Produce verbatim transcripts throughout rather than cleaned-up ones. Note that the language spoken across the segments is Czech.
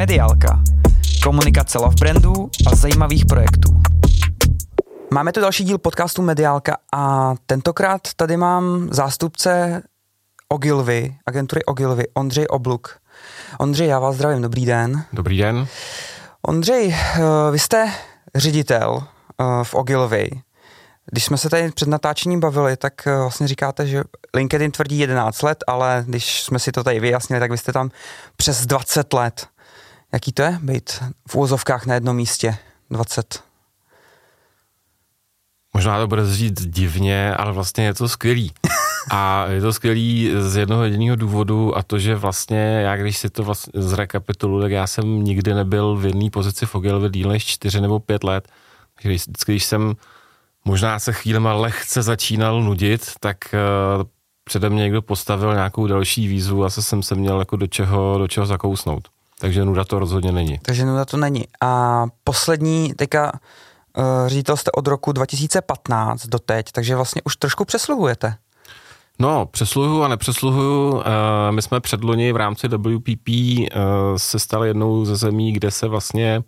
Mediálka. Komunikace love brandů a zajímavých projektů. Máme tu další díl podcastu Mediálka a tentokrát tady mám zástupce Ogilvy, agentury Ogilvy, Ondřej Obluk. Ondřej, já vás zdravím, dobrý den. Dobrý den. Ondřej, vy jste ředitel v Ogilvy. Když jsme se tady před natáčením bavili, tak vlastně říkáte, že LinkedIn tvrdí jedenáct let, ale když jsme si to tady vyjasnili, tak vy jste tam přes dvacet let. Jaký to je být v úvozovkách na jednom místě? dvacet. Možná to bude říct divně, ale vlastně je to skvělý. A je to skvělý z jednoho jediného důvodu, a to, že vlastně já, když si to vlastně zrekapituluji, tak já jsem nikdy nebyl v jedné pozici v Ogilvy díl než čtyři nebo pět let. Když, když jsem možná se chvílema lehce začínal nudit, tak uh, přede mě někdo postavil nějakou další výzvu a zase jsem se měl jako do čeho, do čeho zakousnout. Takže nuda to rozhodně není. Takže nuda to není. A poslední, teďka uh, ředitel jste od roku dva tisíce patnáct do teď, takže vlastně už trošku přesluhujete. No, přesluhuju a nepřesluhuju. Uh, my jsme předloni v rámci W P P uh, se stali jednou ze zemí, kde se vlastně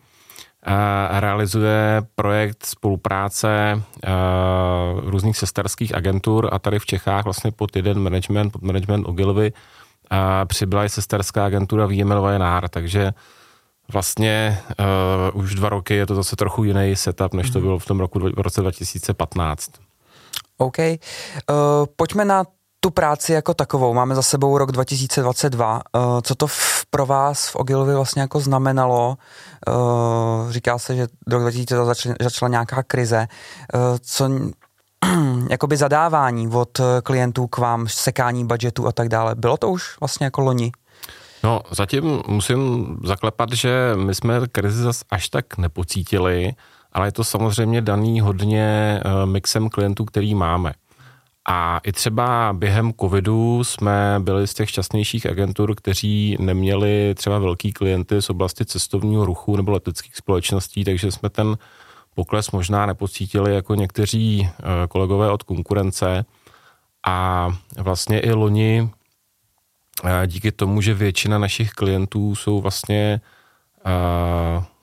Uh, realizuje projekt spolupráce uh, různých sesterských agentur a tady v Čechách vlastně pod jeden management, pod management Ogilvy uh, přibyla i sesterská agentura W M L V N R, takže vlastně uh, už dva roky je to zase trochu jiný setup, než to bylo v tom roku, v roce dva tisíce patnáct. OK. Uh, pojďme na tu práci jako takovou. Máme za sebou rok dva tisíce dvacet dva. Co to v, pro vás v Ogilvy vlastně jako znamenalo? Říká se, že rok dva tisíce dvacet dva začala nějaká krize. Co jakoby zadávání od klientů k vám, sekání budžetu a tak dále. Bylo to už vlastně jako loni? No, zatím musím zaklepat, že my jsme krizi zas až tak nepocítili, ale je to samozřejmě daný hodně mixem klientů, který máme. A i třeba během covidu jsme byli z těch šťastnějších agentur, kteří neměli třeba velký klienty z oblasti cestovního ruchu nebo leteckých společností, takže jsme ten pokles možná nepocítili jako někteří kolegové od konkurence. A vlastně i loni díky tomu, že většina našich klientů jsou vlastně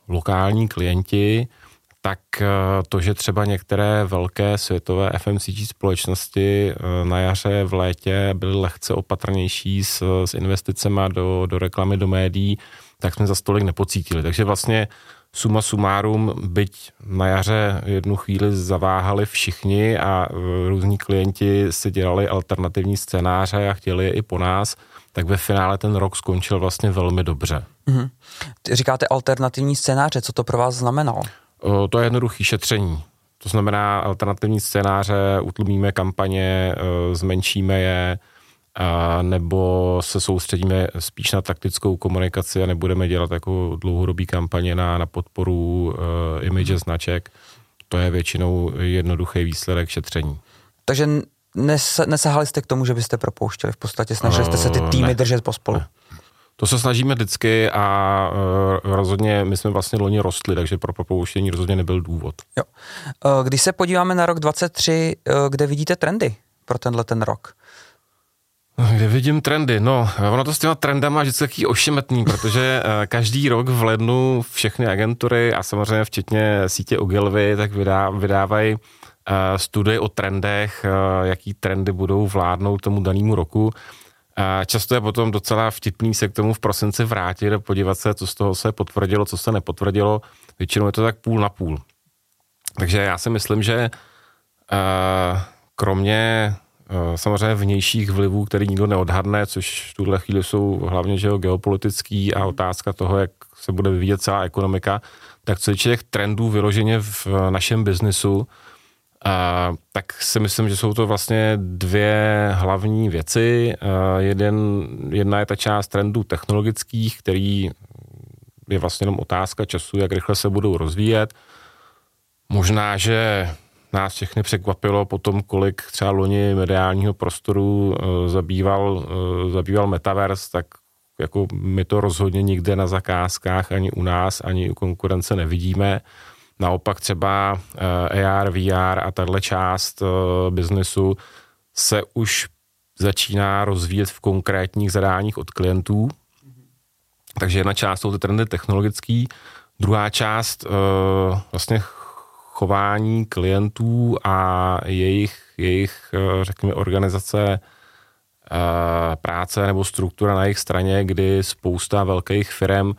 lokální klienti, tak to, že třeba některé velké světové F M C G společnosti na jaře, v létě byly lehce opatrnější s, s investicema do, do reklamy, do médií, tak jsme zas tolik nepocítili. Takže vlastně suma sumárum, byť na jaře jednu chvíli zaváhali všichni a různí klienti si dělali alternativní scénáře a chtěli je i po nás, tak ve finále ten rok skončil vlastně velmi dobře. Mm-hmm. Říkáte alternativní scénáře, co to pro vás znamenalo? To je jednoduché šetření. To znamená alternativní scénáře, utlumíme kampaně, zmenšíme je, nebo se soustředíme spíš na taktickou komunikaci a nebudeme dělat jako dlouhodobý kampaně na, na podporu image značek. To je většinou jednoduchý výsledek šetření. Takže nes, nesahali jste k tomu, že byste propouštěli? V podstatě snažili jste se ty týmy ne. držet pospolu? Ne. To se snažíme vždycky a rozhodně my jsme vlastně loni rostli, takže pro propouštění rozhodně nebyl důvod. Jo. Když se podíváme na rok dvacet tři, kde vidíte trendy pro tenhle ten rok? Kde vidím trendy? No, ono to s těma trendama je vždycky takový ošemetný, protože každý rok v lednu všechny agentury a samozřejmě včetně sítě Ogilvy tak vydá, vydávají studie o trendech, jaký trendy budou vládnout tomu danému roku. Často je potom docela vtipný se k tomu v prosinci vrátit a podívat se, co z toho se potvrdilo, co se nepotvrdilo. Většinou je to tak půl na půl. Takže já si myslím, že kromě samozřejmě vnějších vlivů, který nikdo neodhadne, což v tuhle chvíli jsou hlavně že geopolitický a otázka toho, jak se bude vyvíjet celá ekonomika, tak co je těch trendů vyloženě v našem biznisu, Uh, tak si myslím, že jsou to vlastně dvě hlavní věci. Uh, jeden, jedna je ta část trendů technologických, který je vlastně jenom otázka času, jak rychle se budou rozvíjet. Možná, že nás všechny překvapilo po tom, kolik třeba loni mediálního prostoru uh, zabýval, uh, zabýval Metaverse, tak jako my to rozhodně nikde na zakázkách ani u nás, ani u konkurence nevidíme. Naopak třeba A R, V R a tahle část biznesu se už začíná rozvíjet v konkrétních zadáních od klientů, Takže jedna část jsou ty trendy technologický, druhá část uh, vlastně chování klientů a jejich, jejich řekněme, organizace uh, práce nebo struktura na jejich straně, kdy spousta velkých firm,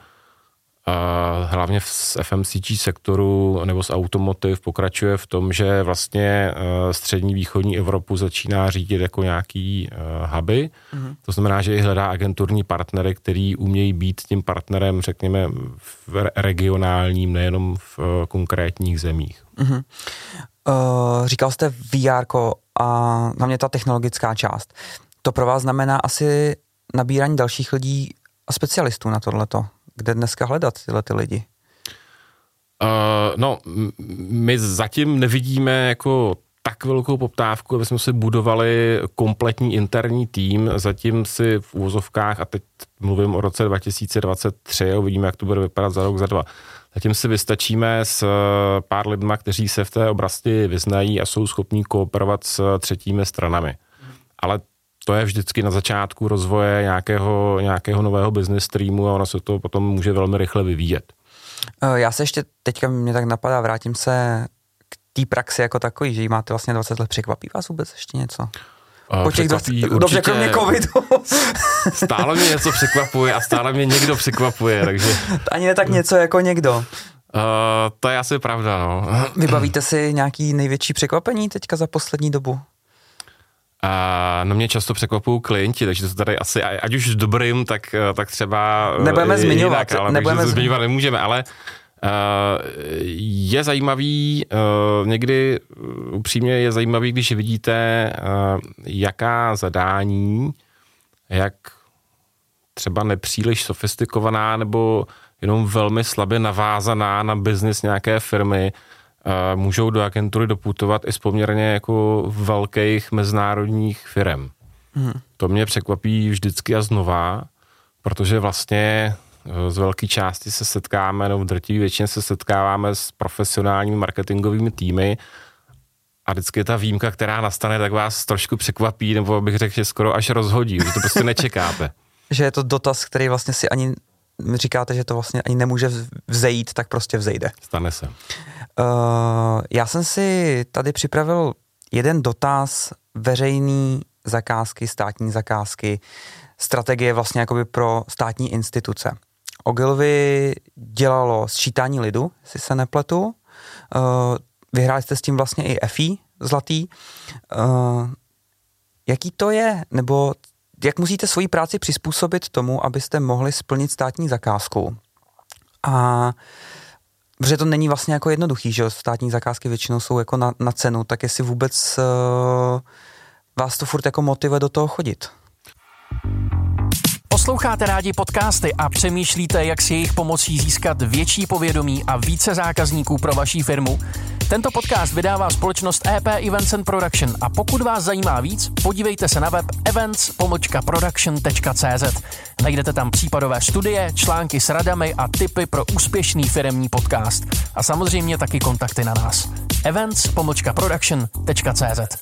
hlavně z F M C G sektoru nebo z Automotive, pokračuje v tom, že vlastně střední východní Evropu začíná řídit jako nějaký huby. Mm-hmm. To znamená, že i hledá agenturní partnery, který umějí být tím partnerem, řekněme, v regionálním, nejenom v konkrétních zemích. Mm-hmm. Uh, říkal jste V R a na mě ta technologická část. To pro vás znamená asi nabírání dalších lidí a specialistů na tohleto. Kde dneska hledat tyhle ty lidi? Uh, no, my zatím nevidíme jako tak velkou poptávku, aby jsme si budovali kompletní interní tým. Zatím si v úvozovkách, a teď mluvím o roce dva tisíce dvacet tři, uvidíme, jak to bude vypadat za rok, za dva. Zatím si vystačíme s pár lidma, kteří se v té oblasti vyznají a jsou schopní kooperovat s třetími stranami. Hmm. Ale to je vždycky na začátku rozvoje nějakého, nějakého nového business streamu a ono se to potom může velmi rychle vyvíjet. Já se ještě, teďka mě tak napadá, vrátím se k té praxi jako takový, že jí máte vlastně dvacet let. Překvapí vás vůbec ještě něco? Po těch dvaceti, určitě, dobře, kromě covidu. Stále mě něco překvapuje a stále mě někdo překvapuje, takže... Ani ne tak něco jako někdo. Uh, to je asi pravda, no. Vybavíte si nějaký největší překvapení teďka za poslední dobu? A no mě často překvapují klienti, takže to tady asi, ať už s dobrým, tak, tak třeba nebudeme zmiňovat, jinak, ale nebudeme takže zmiňovat nemůžeme, ale uh, je zajímavý, uh, někdy upřímně je zajímavý, když vidíte, uh, jaká zadání, jak třeba nepříliš sofistikovaná nebo jenom velmi slabě navázaná na biznis nějaké firmy, můžou do agentury doputovat i z poměrně jako velkých mezinárodních firem. Hmm. To mě překvapí vždycky a znova, protože vlastně z velké části se setkáme, nebo v drtivé většině se setkáváme s profesionálními marketingovými týmy a vždycky ta výjimka, která nastane, tak vás trošku překvapí, nebo bych řekl, že skoro až rozhodí, že to prostě nečekáte. Že je to dotaz, který vlastně si ani říkáte, že to vlastně ani nemůže vzejít, tak prostě vzejde. Stane se. Uh, já jsem si tady připravil jeden dotaz: veřejný zakázky, státní zakázky, strategie vlastně jakoby pro státní instituce. Ogilvy dělalo sčítání lidu, jestli se nepletu. Uh, vyhráli jste s tím vlastně i EFFIE zlatý. Uh, jaký to je, nebo jak musíte svoji práci přizpůsobit tomu, abyste mohli splnit státní zakázku? A protože to není vlastně jako jednoduchý, že státní zakázky většinou jsou jako na, na cenu, tak jestli vůbec uh, vás to furt jako motivuje do toho chodit. Posloucháte rádi podcasty a přemýšlíte, jak s jejich pomocí získat větší povědomí a více zákazníků pro vaší firmu? Tento podcast vydává společnost E P Events and Production a pokud vás zajímá víc, podívejte se na web events pomlčka production tečka cé zet. Najdete tam případové studie, články s radami a tipy pro úspěšný firemní podcast. A samozřejmě taky kontakty na nás. events pomlčka production tečka cé zet.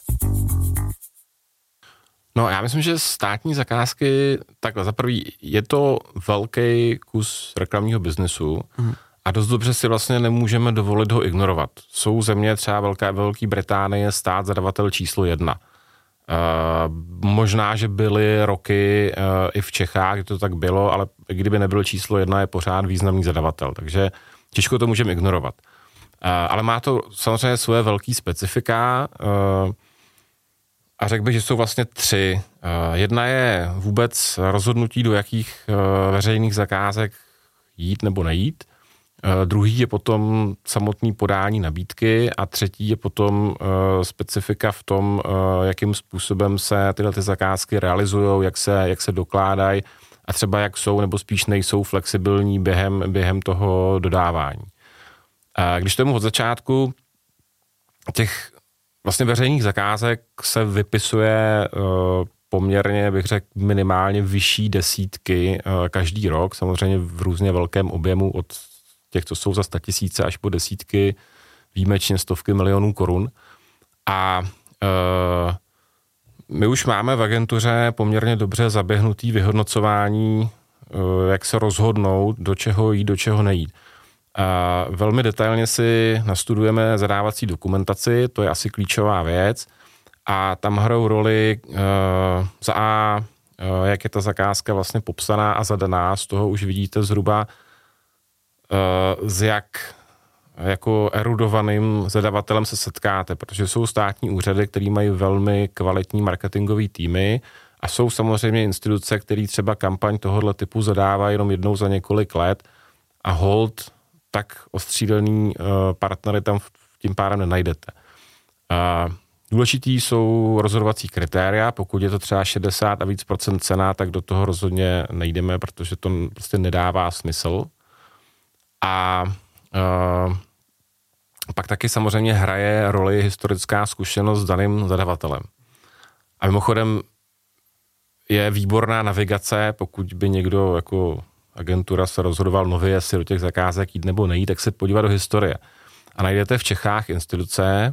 No, já myslím, že státní zakázky, takhle za prvý, je to velký kus reklamního biznesu hmm. a dost dobře si vlastně nemůžeme dovolit ho ignorovat. Jsou země, třeba Velká, Velký Británie, stát zadavatel číslo jedna. Uh, možná, že byly roky uh, i v Čechách, kdy to tak bylo, ale kdyby nebylo číslo jedna, je pořád významný zadavatel, takže těžko to můžeme ignorovat. Uh, ale má to samozřejmě svoje velké specifika, uh, a řekl bych, že jsou vlastně tři. Jedna je vůbec rozhodnutí, do jakých veřejných zakázek jít nebo nejít. Druhý je potom samotný podání nabídky a třetí je potom specifika v tom, jakým způsobem se tyhle ty zakázky realizují, jak se, jak se dokládají a třeba jak jsou nebo spíš nejsou flexibilní během, během toho dodávání. Když tomu od začátku těch vlastně veřejných zakázek se vypisuje uh, poměrně, bych řekl, minimálně vyšší desítky uh, každý rok, samozřejmě v různě velkém objemu od těch, co jsou za statisíce až po desítky, výjimečně stovky milionů korun. A uh, my už máme v agentuře poměrně dobře zaběhnutý vyhodnocování jak se rozhodnout, do čeho jít, do čeho nejít. A velmi detailně si nastudujeme zadávací dokumentaci, to je asi klíčová věc, a tam hrajou roli e, za A, e, jak je ta zakázka vlastně popsaná a zadaná, z toho už vidíte zhruba e, z jak jako erudovaným zadavatelem se setkáte, protože jsou státní úřady, které mají velmi kvalitní marketingové týmy a jsou samozřejmě instituce, které třeba kampaň tohoto typu zadávají jenom jednou za několik let a hold tak ostřílený partnery tam tím pádem nenajdete. Důležitý jsou rozhodovací kritéria, pokud je to třeba šedesát a víc procent cena, tak do toho rozhodně nejdeme, protože to prostě nedává smysl. A Uh, pak taky samozřejmě hraje roli historická zkušenost s daným zadavatelem. A mimochodem je výborná navigace, pokud by někdo jako agentura se rozhodoval nově, jestli do těch zakázek jít nebo nejít, tak se podívat do historie. A najdete v Čechách instituce,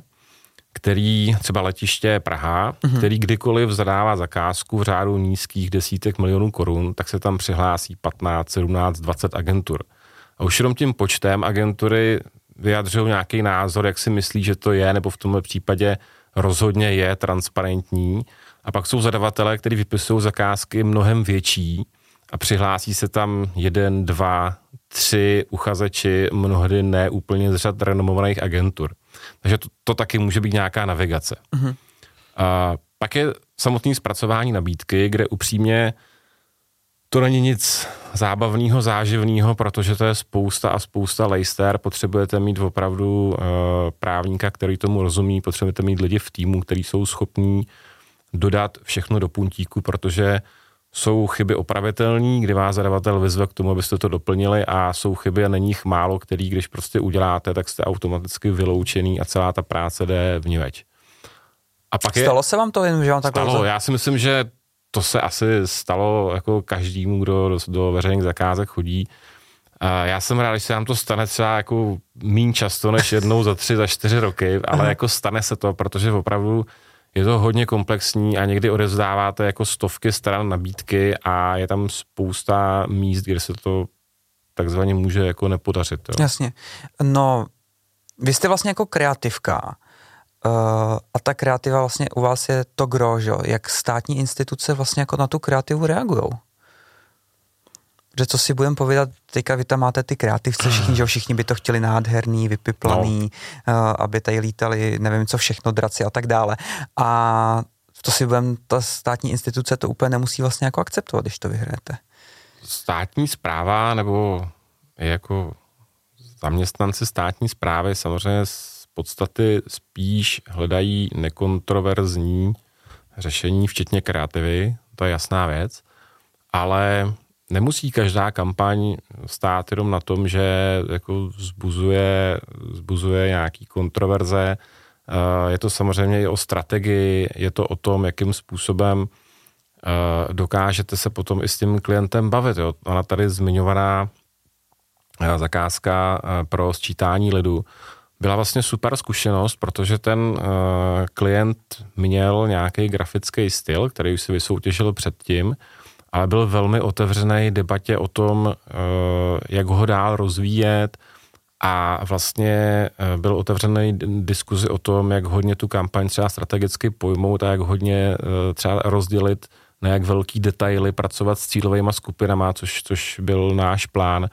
který třeba letiště Praha, mm-hmm. který kdykoliv zadává zakázku v řádu nízkých desítek milionů korun, tak se tam přihlásí patnáct, sedmnáct, dvacet agentur. A už jenom tím počtem agentury vyjadřují nějaký názor, jak si myslí, že to je, nebo v tomhle případě rozhodně je transparentní. A pak jsou zadavatelé, kteří vypisují zakázky mnohem větší a přihlásí se tam jeden, dva, tři uchazeči, mnohdy ne úplně z řad renomovaných agentur. Takže to, to taky může být nějaká navigace. Mhm. A pak je samotné zpracování nabídky, kde upřímně to není nic zábavného, záživného, protože to je spousta a spousta lejster. Potřebujete mít opravdu uh, právníka, který tomu rozumí, potřebujete mít lidi v týmu, kteří jsou schopní dodat všechno do puntíku, protože jsou chyby opravitelné, kdy vás zadavatel vyzve k tomu, abyste to doplnili, a jsou chyby a není jich málo, který když prostě uděláte, tak jste automaticky vyloučený a celá ta práce jde vniveč. A pak stalo je, se vám to jen, že vám takové... Stalo, já si myslím, že to se asi stalo jako každému, kdo do, do veřejných zakázek chodí. A já jsem rád, když se nám to stane třeba jako míň často než jednou za tři, za čtyři roky, ale jako stane se to, protože opravdu je to hodně komplexní a někdy odevzdáváte jako stovky stran nabídky a je tam spousta míst, kde se to takzvaně může jako nepodařit. Jo. Jasně. No, vy jste vlastně jako kreativka. Uh, a ta kreativa vlastně u vás je to gro, že? Jak státní instituce vlastně jako na tu kreativu reagujou. Že co si budeme povídat, teďka vy tam máte ty kreativce, všichni, že všichni by to chtěli nádherný, vypiplaný, no. uh, aby tady lítali, nevím co všechno, draci a tak dále. A to si budeme, ta státní instituce to úplně nemusí vlastně jako akceptovat, když to vyhrajete. Státní správa nebo jako zaměstnanci státní správy samozřejmě podstaty spíš hledají nekontroverzní řešení, včetně kreativy, to je jasná věc, ale nemusí každá kampaň stát jenom na tom, že jako vzbuzuje, vzbuzuje nějaký kontroverze. Je to samozřejmě i o strategii, je to o tom, jakým způsobem dokážete se potom i s tím klientem bavit. Jo? Ona tady zmiňovaná zakázka pro sčítání lidu byla vlastně super zkušenost, protože ten uh, klient měl nějaký grafický styl, který už si vysoutěžil předtím, ale byl velmi otevřený debatě o tom, uh, jak ho dál rozvíjet, a vlastně uh, byl otevřený diskuzi o tom, jak hodně tu kampaň třeba strategicky pojmout a jak hodně uh, třeba rozdělit na jak velký detaily, pracovat s cílovejma skupinama, což, což byl náš plán.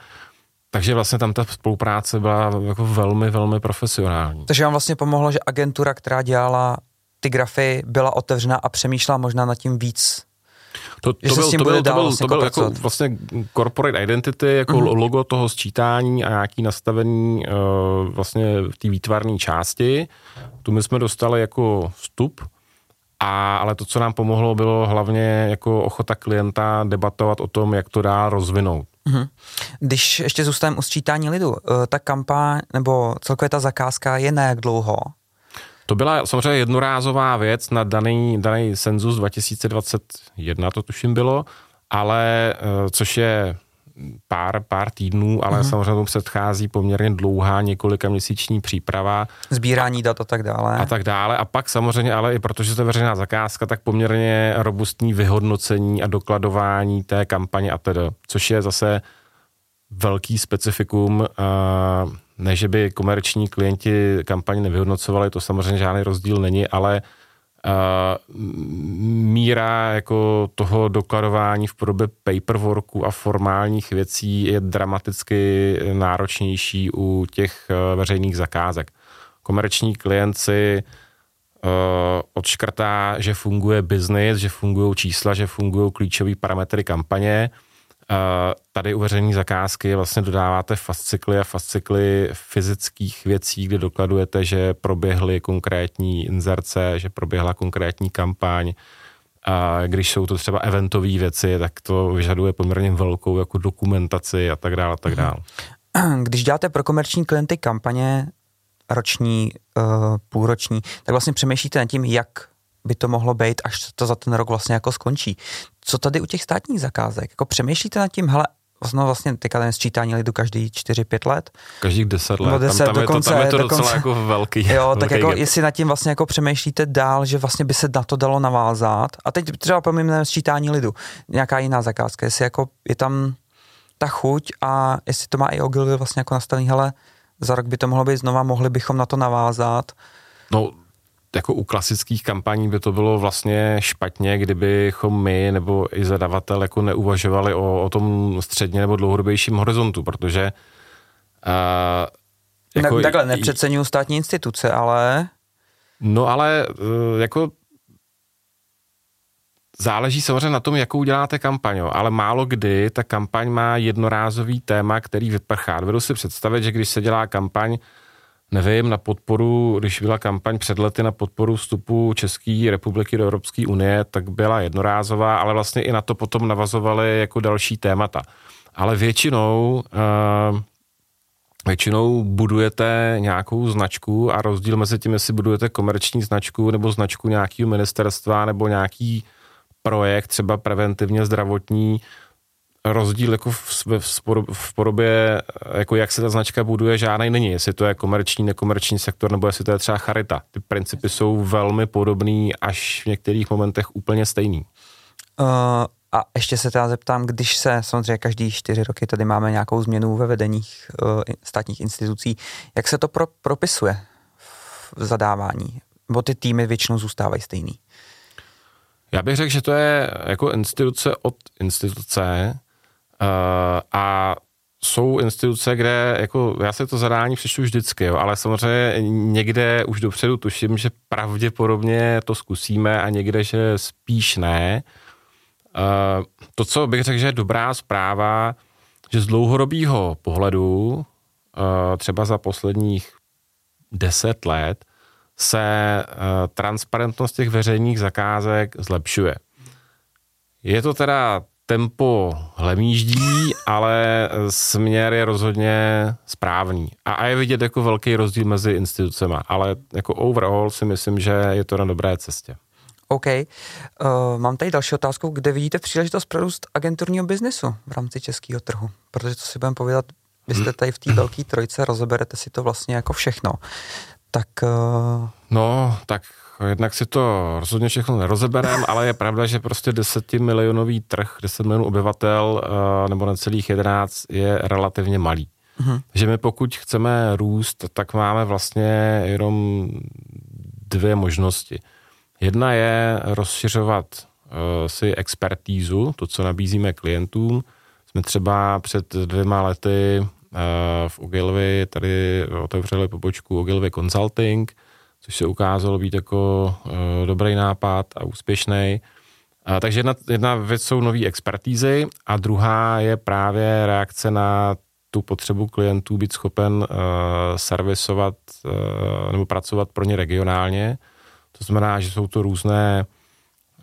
Takže vlastně tam ta spolupráce byla jako velmi, velmi profesionální. Takže vám vlastně pomohlo, že agentura, která dělala ty grafy, byla otevřená a přemýšlela možná nad tím víc. To, to byl, to byl, to byl, vlastně to byl jako vlastně corporate identity, jako mm-hmm. logo toho sčítání a nějaký nastavení uh, vlastně v té výtvarné části. Tu my jsme dostali jako vstup, a, ale to, co nám pomohlo, bylo hlavně jako ochota klienta debatovat o tom, jak to dá rozvinout. Když ještě zůstaneme u sčítání lidu, ta kampaň nebo celkově ta zakázka je na jak dlouho? To byla samozřejmě jednorázová věc na daný, daný census dva tisíce dvacet jedna, to tuším bylo, ale což je pár, pár týdnů, ale mm-hmm. samozřejmě tomu předchází poměrně dlouhá několika měsíční příprava. Sbírání dat a tak dále. A tak dále. A pak samozřejmě, ale i protože to je veřejná zakázka, tak poměrně robustní vyhodnocení a dokladování té kampaně a tedy, což je zase velký specifikum. Ne, že by komerční klienti kampaně nevyhodnocovali, to samozřejmě žádný rozdíl není, ale Uh, míra jako toho dokladování v podobě paperworku a formálních věcí je dramaticky náročnější u těch uh, veřejných zakázek. Komerční klient si uh, odškrtá, že funguje biznis, že fungují čísla, že fungují klíčové parametry kampaně. Uh, tady u veřejných zakázky vlastně dodáváte fascikly a fascikly fyzických věcí, kde dokladujete, že proběhly konkrétní inzerce, že proběhla konkrétní kampaň. A když jsou to třeba eventové věci, tak to vyžaduje poměrně velkou jako dokumentaci a tak dále, a tak dále. Když děláte pro komerční klienty kampaně roční, uh, půlroční, tak vlastně přemýšlíte nad tím, jak by to mohlo být, až to za ten rok vlastně jako skončí. Co tady u těch státních zakázek? Jako přemýšlíte nad tím, hele, no vlastně teďka ten sčítání lidu každý čtyři pět let. Každých deset let, no, deset, tam, tam, dokonce, je to, tam je to dokonce, docela jako velký. Jo, velký tak jako get. Jestli nad tím vlastně jako přemýšlíte dál, že vlastně by se na to dalo navázat. A teď třeba pomíme sčítání lidu, nějaká jiná zakázka, jestli jako je tam ta chuť a jestli to má i Ogilvy vlastně jako nastavený, hele, za rok by to mohlo být znova, mohli bychom na to navázat. No, jako u klasických kampaní by to bylo vlastně špatně, kdybychom my nebo i zadavatel jako neuvažovali o, o tom středně nebo dlouhodobějším horizontu, protože uh, jako, ne, takhle nepřeceňuji státní instituce, ale... No ale uh, jako záleží samozřejmě na tom, jakou děláte kampaň, ale málo kdy ta kampaň má jednorázový téma, který vyprchá. Dovedu si představit, že když se dělá kampaň, nevím, na podporu, když byla kampaň před lety na podporu vstupu České republiky do Evropské unie, tak byla jednorázová, ale vlastně i na to potom navazovaly jako další témata. Ale většinou, většinou budujete nějakou značku a rozdíl mezi tím, jestli budujete komerční značku nebo značku nějakého ministerstva nebo nějaký projekt, třeba preventivně zdravotní, rozdíl jako v, v, v podobě, jako jak se ta značka buduje, žádnej není, jestli to je komerční, nekomerční sektor, nebo jestli to je třeba charita. Ty principy jsou velmi podobný, až v některých momentech úplně stejný. Uh, a ještě se teda zeptám, když se samozřejmě každý čtyři roky tady máme nějakou změnu ve vedeních uh, státních institucí, jak se to pro, propisuje v zadávání? Bo ty týmy většinou zůstávají stejný. Já bych řekl, že to je jako instituce od instituce, a jsou instituce, kde jako já se to zadání přečtu vždycky, jo, ale samozřejmě někde už dopředu tuším, že pravděpodobně to zkusíme a někde, že spíš ne. To, co bych řekl, že je dobrá zpráva, že z dlouhodobého pohledu, třeba za posledních deset let, se transparentnost těch veřejných zakázek zlepšuje. Je to teda tempo hlemíždí, ale směr je rozhodně správný. A, a je vidět jako velký rozdíl mezi institucema, ale jako overall si myslím, že je to na dobré cestě. OK. Uh, mám tady další otázku, kde vidíte příležitost pro růst agenturního biznesu v rámci českého trhu? Protože to si budeme povídat, vy jste tady v té velké trojce, rozeberete si to vlastně jako všechno. Tak... Uh... No, tak... Jednak si to rozhodně všechno nerozeberem, ale je pravda, že prostě desetimilionový trh, deset milionů obyvatel nebo necelých jedenáct je relativně malý. Mm-hmm. Že my pokud chceme růst, tak máme vlastně jenom dvě možnosti. Jedna je rozšiřovat si expertízu, to, co nabízíme klientům. Jsme třeba před dvěma lety v Ogilvy tady otevřeli pobočku Ogilvy Consulting, což se ukázalo být jako e, dobrý nápad a úspěšný. E, takže jedna, jedna věc jsou nový expertízy a druhá je právě reakce na tu potřebu klientů být schopen e, servisovat e, nebo pracovat pro ně regionálně. To znamená, že jsou to různé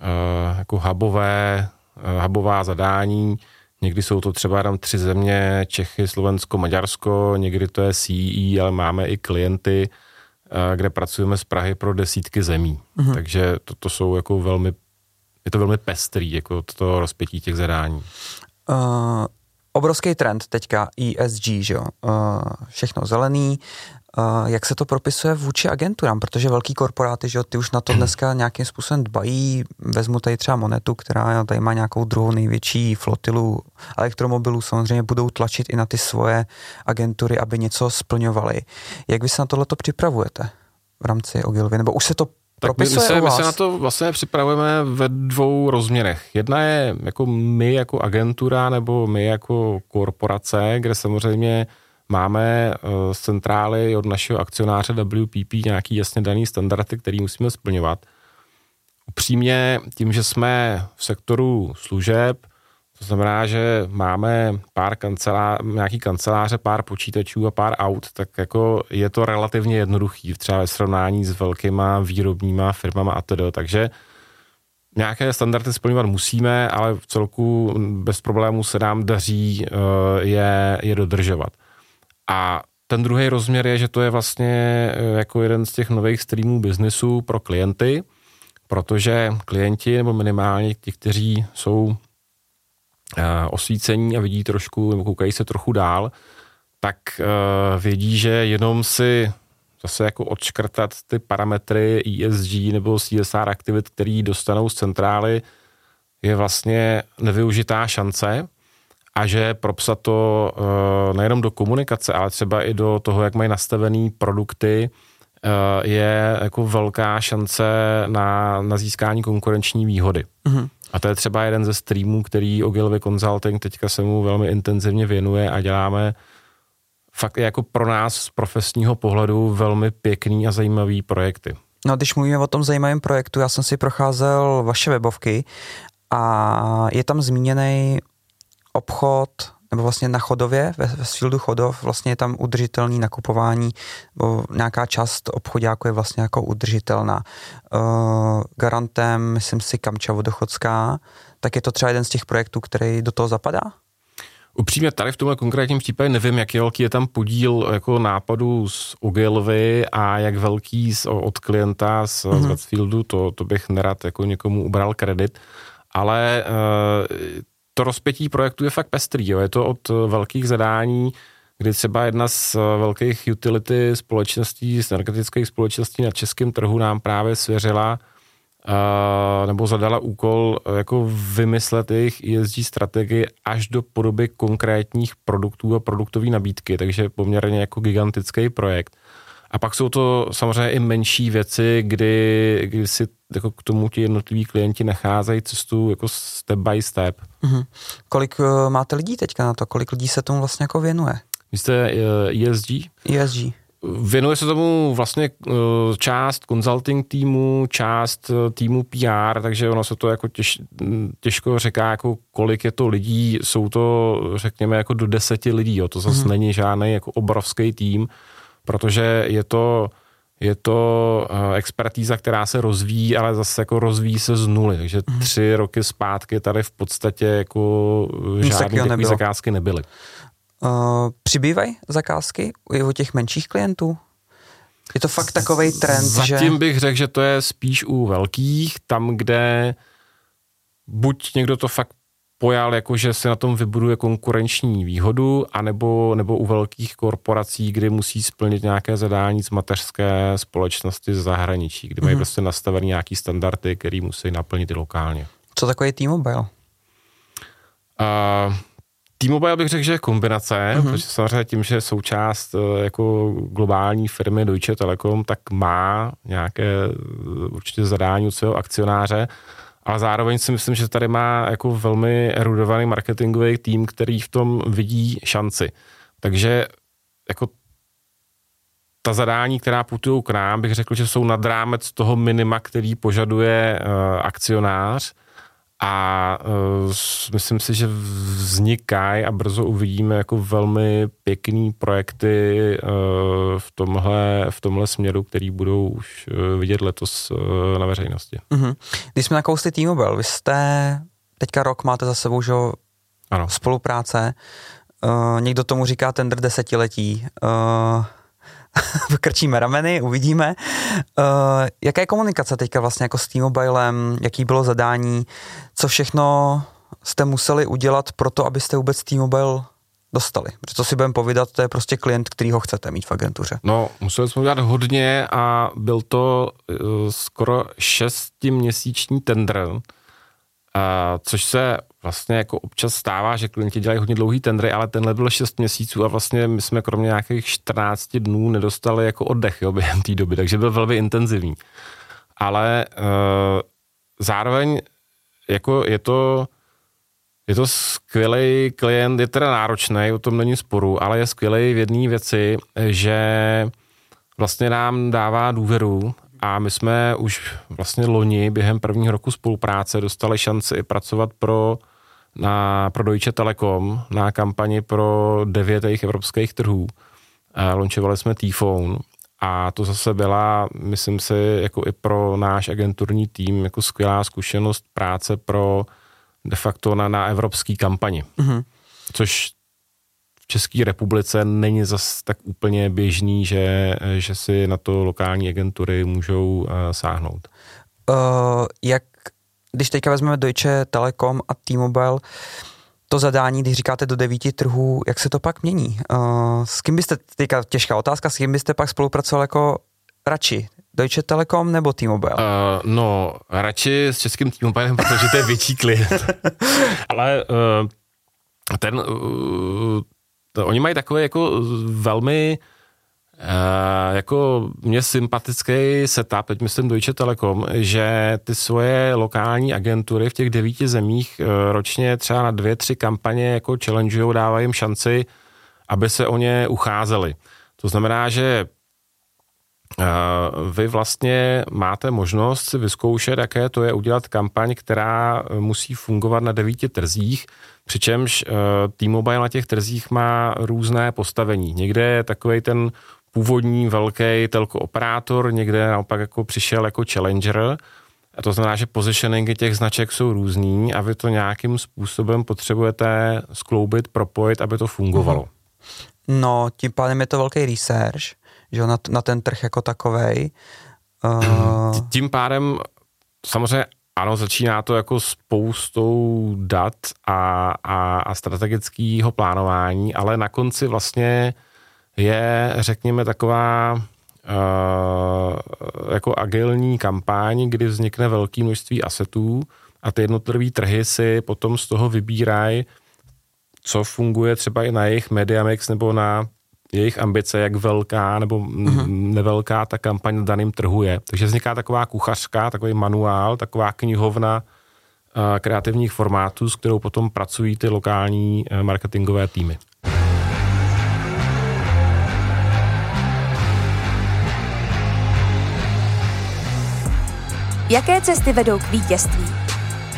e, jako hubové, e, hubová zadání. Někdy jsou to třeba tam tři země, Čechy, Slovensko, Maďarsko, někdy to je C E E, ale máme i klienty, kde pracujeme z Prahy pro desítky zemí. Mm-hmm. Takže to, to jsou jako velmi, je to velmi pestrý, jako to rozpětí těch zadání. Uh, obrovský trend teďka E S G, že jo, všechno zelený, jak se to propisuje vůči agenturám, protože velký korporáty, že jo, ty už na to dneska nějakým způsobem dbají, vezmu tady třeba Monetu, která tady má nějakou druhou největší flotilu elektromobilů, samozřejmě budou tlačit i na ty svoje agentury, aby něco splňovaly. Jak vy se na tohleto připravujete v rámci Ogilvy, nebo už se to tak my, my, se, my se na to vlastně připravujeme ve dvou rozměrech. Jedna je jako my jako agentura nebo my jako korporace, kde samozřejmě máme z centrály od našeho akcionáře W P P nějaký jasně daný standardy, který musíme splňovat. Upřímně tím, že jsme v sektoru služeb, to znamená, že máme pár kancelář, nějaký kanceláře, pár počítačů a pár aut, tak jako je to relativně jednoduchý, třeba ve srovnání s velkýma výrobníma firmama a tedy. Takže nějaké standardy splňovat musíme, ale v celku bez problémů se nám daří je, je dodržovat. A ten druhý rozměr je, že to je vlastně jako jeden z těch nových streamů biznesu pro klienty, protože klienti, nebo minimálně ti, kteří jsou osvícení a vidí trošku, nebo koukají se trochu dál, tak uh, vědí, že jenom si zase jako odškrtat ty parametry E S G nebo C S R aktivit, který dostanou z centrály, je vlastně nevyužitá šance a že propsat to uh, nejenom do komunikace, ale třeba i do toho, jak mají nastavený produkty, uh, je jako velká šance na, na získání konkurenční výhody. Mm-hmm. A to je třeba jeden ze streamů, který Ogilvy Consulting teďka se mu velmi intenzivně věnuje a děláme fakt jako pro nás z profesního pohledu velmi pěkný a zajímavý projekty. No když mluvíme o tom zajímavém projektu, já jsem si procházel vaše webovky a je tam zmíněný obchod, nebo vlastně na Chodově, ve Westfieldu Chodov, vlastně je tam udržitelný nakupování, nějaká část obchodáku je vlastně jako udržitelná. Uh, garantem, myslím si, Kamča Vodochodská, tak je to třeba jeden z těch projektů, který do toho zapadá? Upřímně tady v tomhle konkrétním případě nevím, jak velký je tam podíl jako nápadů z Ogilvy a jak velký z, od klienta z, mm-hmm. z Westfieldu, to, to bych nerad jako někomu ubral kredit, ale uh, to rozpětí projektu je fakt pestrý. Jo. Je to od velkých zadání, kdy třeba jedna z velkých utility společností, z energetických společností na českém trhu nám právě svěřila uh, nebo zadala úkol jako vymyslet jejich E S G strategii až do podoby konkrétních produktů a produktové nabídky, takže poměrně jako gigantický projekt. A pak jsou to samozřejmě i menší věci, kdy, kdy si jako k tomu ti jednotliví klienti nacházejí cestu jako step by step. Mm-hmm. Kolik uh, máte lidí teďka na to? Kolik lidí se tomu vlastně jako věnuje? Vy jste uh, E S G? E S G. Věnuje se tomu vlastně uh, část consulting týmu, část uh, týmu P R, takže ono se to jako těž, těžko říká, jako kolik je to lidí. Jsou to, řekněme, jako do deseti lidí. Jo. To zase mm-hmm. není žádný jako obrovský tým, protože je to, je to expertíza, která se rozvíjí, ale zase jako rozvíjí se z nuly, takže tři roky zpátky tady v podstatě jako žádné takové zakázky nebyly. Uh, přibývají zakázky u těch menších klientů? Je to fakt takovej trend, Zatím že... Zatím bych řekl, že to je spíš u velkých, tam, kde buď někdo to fakt pojal, jakože se na tom vybuduje konkurenční výhodu, anebo, nebo u velkých korporací, kdy musí splnit nějaké zadání z mateřské společnosti z zahraničí, kdy mají mm-hmm. prostě nastavený nějaký standardy, který musí naplnit i lokálně. Co takové T-Mobile? Uh, T-Mobile bych řekl, že je kombinace, mm-hmm. protože samozřejmě tím, že součást jako globální firmy Deutsche Telekom, tak má nějaké určitě zadání od svého akcionáře, ale zároveň si myslím, že tady má jako velmi erudovaný marketingový tým, který v tom vidí šanci. Takže jako ta zadání, která putují k nám, bych řekl, že jsou nad rámec toho minima, který požaduje uh, akcionář a uh, myslím si, že vznikají a brzo uvidíme jako velmi pěkný projekty uh, v, tomhle, v tomhle směru, který budou už uh, vidět letos uh, na veřejnosti. Mm-hmm. Když jsme nakousli T-Mobile, vy jste teďka rok máte za sebou že ano. spolupráce, uh, někdo tomu říká tender desetiletí, uh, vykrčíme rameny, uvidíme. Uh, jaká je komunikace teďka vlastně jako s T-Mobilem, jaký bylo zadání, co všechno jste museli udělat pro to, abyste vůbec T-Mobile dostali? Protože co si budeme povídat, to je prostě klient, který ho chcete mít v agentuře. No, museli jsme udělat hodně a byl to uh, skoro šestiměsíční tendr, uh, což se vlastně jako občas stává, že klienti dělají hodně dlouhý tendry, ale tenhle byl šest měsíců a vlastně my jsme kromě nějakých čtrnáct dnů nedostali jako oddech, jo, během té doby, takže byl velmi intenzivní. Ale uh, zároveň jako je to je to skvělý klient, je teda náročný, o tom není sporu, ale je skvělý v jedné věci, že vlastně nám dává důvěru a my jsme už vlastně loni během prvního roku spolupráce dostali šanci pracovat pro, na, pro Deutsche Telekom na kampani pro devět jejich evropských trhů. Launchovali jsme T-Phone a to zase byla, myslím si, jako i pro náš agenturní tým jako skvělá zkušenost práce pro de facto na, na evropský kampani. Mm-hmm. Což v České republice není zas tak úplně běžný, že, že si na to lokální agentury můžou uh, sáhnout. Uh, jak, když teďka vezmeme Deutsche Telekom a T-Mobile, to zadání, když říkáte do devíti trhů, jak se to pak mění? Uh, s kým byste, teďka těžká otázka, s kým byste pak spolupracovali jako radši? Deutsche Telekom nebo T-Mobile? Uh, no, radši s českým T-Mobilem, protože to je větší klient. Ale uh, ten, uh, to, oni mají takový jako velmi uh, jako mě sympatický setup, teď myslím Deutsche Telekom, že ty svoje lokální agentury v těch devíti zemích uh, ročně třeba na dvě, tři kampaně jako challengujou, dávají jim šanci, aby se o ně ucházeli. To znamená, že vy vlastně máte možnost si vyzkoušet, jaké to je udělat kampaň, která musí fungovat na devíti trzích, přičemž T-Mobile na těch trzích má různé postavení. Někde je takovej ten původní velký telko operátor, někde naopak jako přišel jako challenger, a to znamená, že positioningy těch značek jsou různý a vy to nějakým způsobem potřebujete skloubit, propojit, aby to fungovalo. No, tím pádem je to velký research, že na, na ten trh jako takovej. Uh... Tím pádem samozřejmě ano, začíná to jako spoustou dat a, a, a strategického plánování, ale na konci vlastně je, řekněme, taková uh, jako agilní kampaň, kdy vznikne velké množství asetů a ty jednotlivé trhy si potom z toho vybírají, co funguje třeba i na jejich Mediamix nebo na jejich ambice, jak velká nebo mm-hmm. nevelká ta kampaň na daném trhu je. Takže vzniká taková kuchařka, takový manuál, taková knihovna uh, kreativních formátů, s kterou potom pracují ty lokální uh, marketingové týmy. Jaké cesty vedou k vítězství?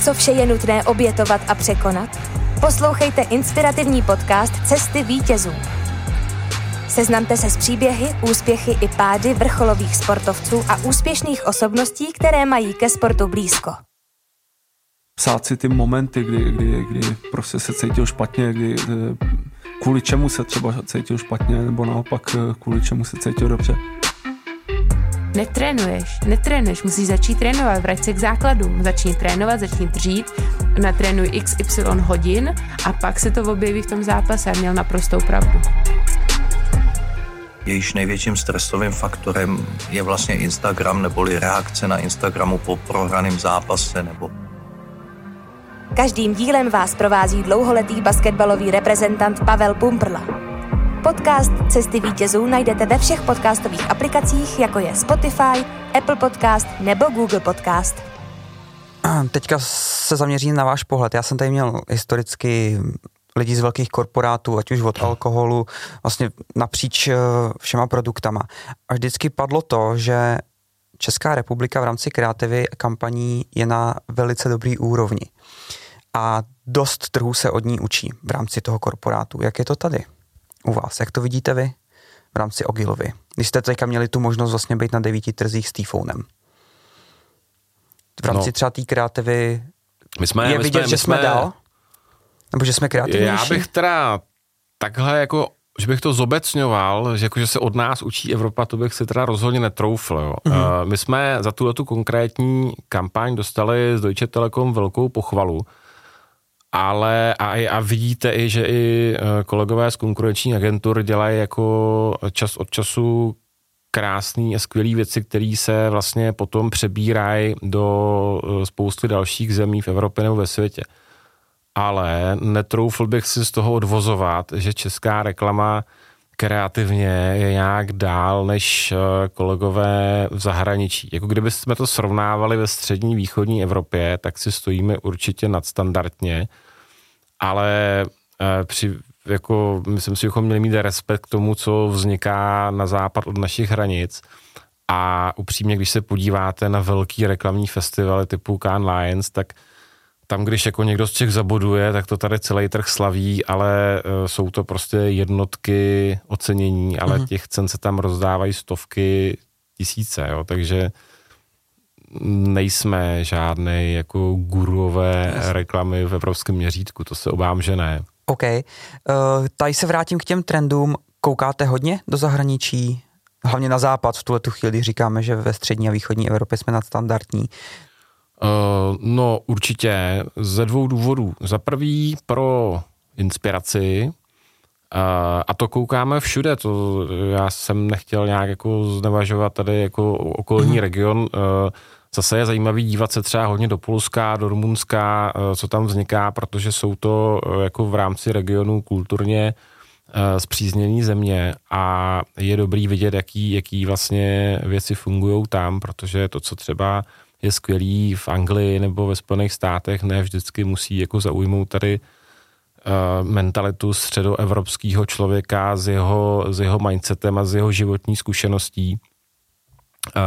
Co vše je nutné obětovat a překonat? Poslouchejte inspirativní podcast Cesty vítězů. Seznamte se s příběhy, úspěchy i pády vrcholových sportovců a úspěšných osobností, které mají ke sportu blízko. Psát si ty momenty, kdy, kdy, kdy prostě se cítil špatně, kdy, kvůli čemu se třeba cítil špatně, nebo naopak kvůli čemu se cítil dobře. Netrénuješ, netrénuješ, musíš začít trénovat, vrať se k základům, začni trénovat, začni dřít, natrénuj iks ypsilon hodin a pak se to objeví v tom zápase a měl naprostou pravdu. Jejíž největším stresovým faktorem je vlastně Instagram neboli reakce na Instagramu po prohraném zápase nebo... Každým dílem vás provází dlouholetý basketbalový reprezentant Pavel Pumprla. Podcast Cesty vítězů najdete ve všech podcastových aplikacích, jako je Spotify, Apple Podcast nebo Google Podcast. Teďka se zaměřím na váš pohled. Já jsem tady měl historicky lidi z velkých korporátů, ať už od alkoholu, vlastně napříč všema produktama. A vždycky padlo to, že Česká republika v rámci kreativy a kampaní je na velice dobrý úrovni. A dost trhů se od ní učí v rámci toho korporátu. Jak je to tady u vás? Jak to vidíte vy v rámci Ogilvy? Když jste teďka měli tu možnost vlastně být na devíti trzích s T-Phonem. V rámci no. třeba té kreativy my jsme, je my vidět, jsme, že jsme, jsme dál? Nebo že jsme kreativnější? Já bych teda takhle jako, že bych to zobecňoval, že, jako, že se od nás učí Evropa, to bych si teda rozhodně netroufl. Jo. Mm-hmm. My jsme za tuhletu konkrétní kampaň dostali z Deutsche Telekom velkou pochvalu. Ale a, a vidíte i, že i kolegové z konkurenčních agentur dělají jako čas od času krásný a skvělý věci, které se vlastně potom přebírají do spousty dalších zemí v Evropě nebo ve světě. Ale netroufl bych si z toho odvozovat, že česká reklama kreativně je nějak dál než kolegové v zahraničí. Jako kdyby jsme to srovnávali ve střední východní Evropě, tak si stojíme určitě nadstandardně, ale při, jako, myslím si, bychom měli mít respekt k tomu, co vzniká na západ od našich hranic. A upřímně, když se podíváte na velký reklamní festivaly typu Cannes Lions, tak tam, když jako někdo z těch zaboduje, tak to tady celý trh slaví, ale uh, jsou to prostě jednotky ocenění, ale uh-huh. těch cen se tam rozdávají stovky, tisíce, jo, takže nejsme žádnej jako guruové yes. reklamy v evropském měřítku, to se obávám, že ne. OK, uh, tady se vrátím k těm trendům, koukáte hodně do zahraničí, hlavně na západ, v tuhle tu chvíli říkáme, že ve střední a východní Evropě jsme nadstandardní. No určitě ze dvou důvodů. Za prvý pro inspiraci a to koukáme všude. To já jsem nechtěl nějak jako znevažovat tady jako okolní region. Zase je zajímavý dívat se třeba hodně do Polska, do Rumunska, co tam vzniká, protože jsou to jako v rámci regionu kulturně zpřízněný země a je dobrý vidět, jaký, jaký vlastně věci fungují tam, protože to, co třeba je skvělý v Anglii nebo ve Spojených státech, ne vždycky musí jako zaujmout tady uh, mentalitu středoevropského člověka s jeho, s jeho mindsetem a s jeho životní zkušeností. Uh,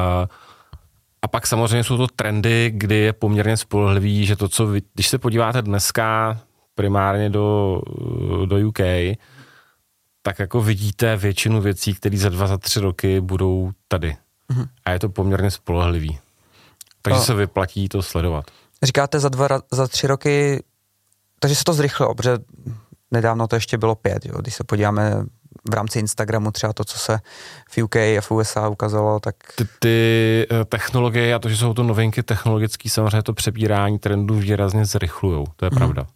a pak samozřejmě jsou to trendy, kdy je poměrně spolehlivý, že to, co vy, když se podíváte dneska primárně do, do U K, tak jako vidíte většinu věcí, které za dva, za tři roky budou tady. Mhm. A je to poměrně spolehlivý. Takže se vyplatí to sledovat. Říkáte za dva, za tři roky, takže se to zrychlilo, protože nedávno to ještě bylo pět, jo. Když se podíváme v rámci Instagramu třeba to, co se v U K a v U S A ukázalo, tak... Ty, ty technologie a to, že jsou to novinky technologické, samozřejmě to přebírání trendů výrazně zrychlujou, to je hmm. pravda.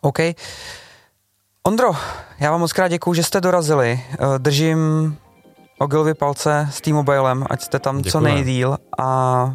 OK. Ondro, já vám moc krát děkuju, že jste dorazili. Držím Ogilvy palce s T-Mobilem, ať jste tam Děkujeme. Co nejdýl a...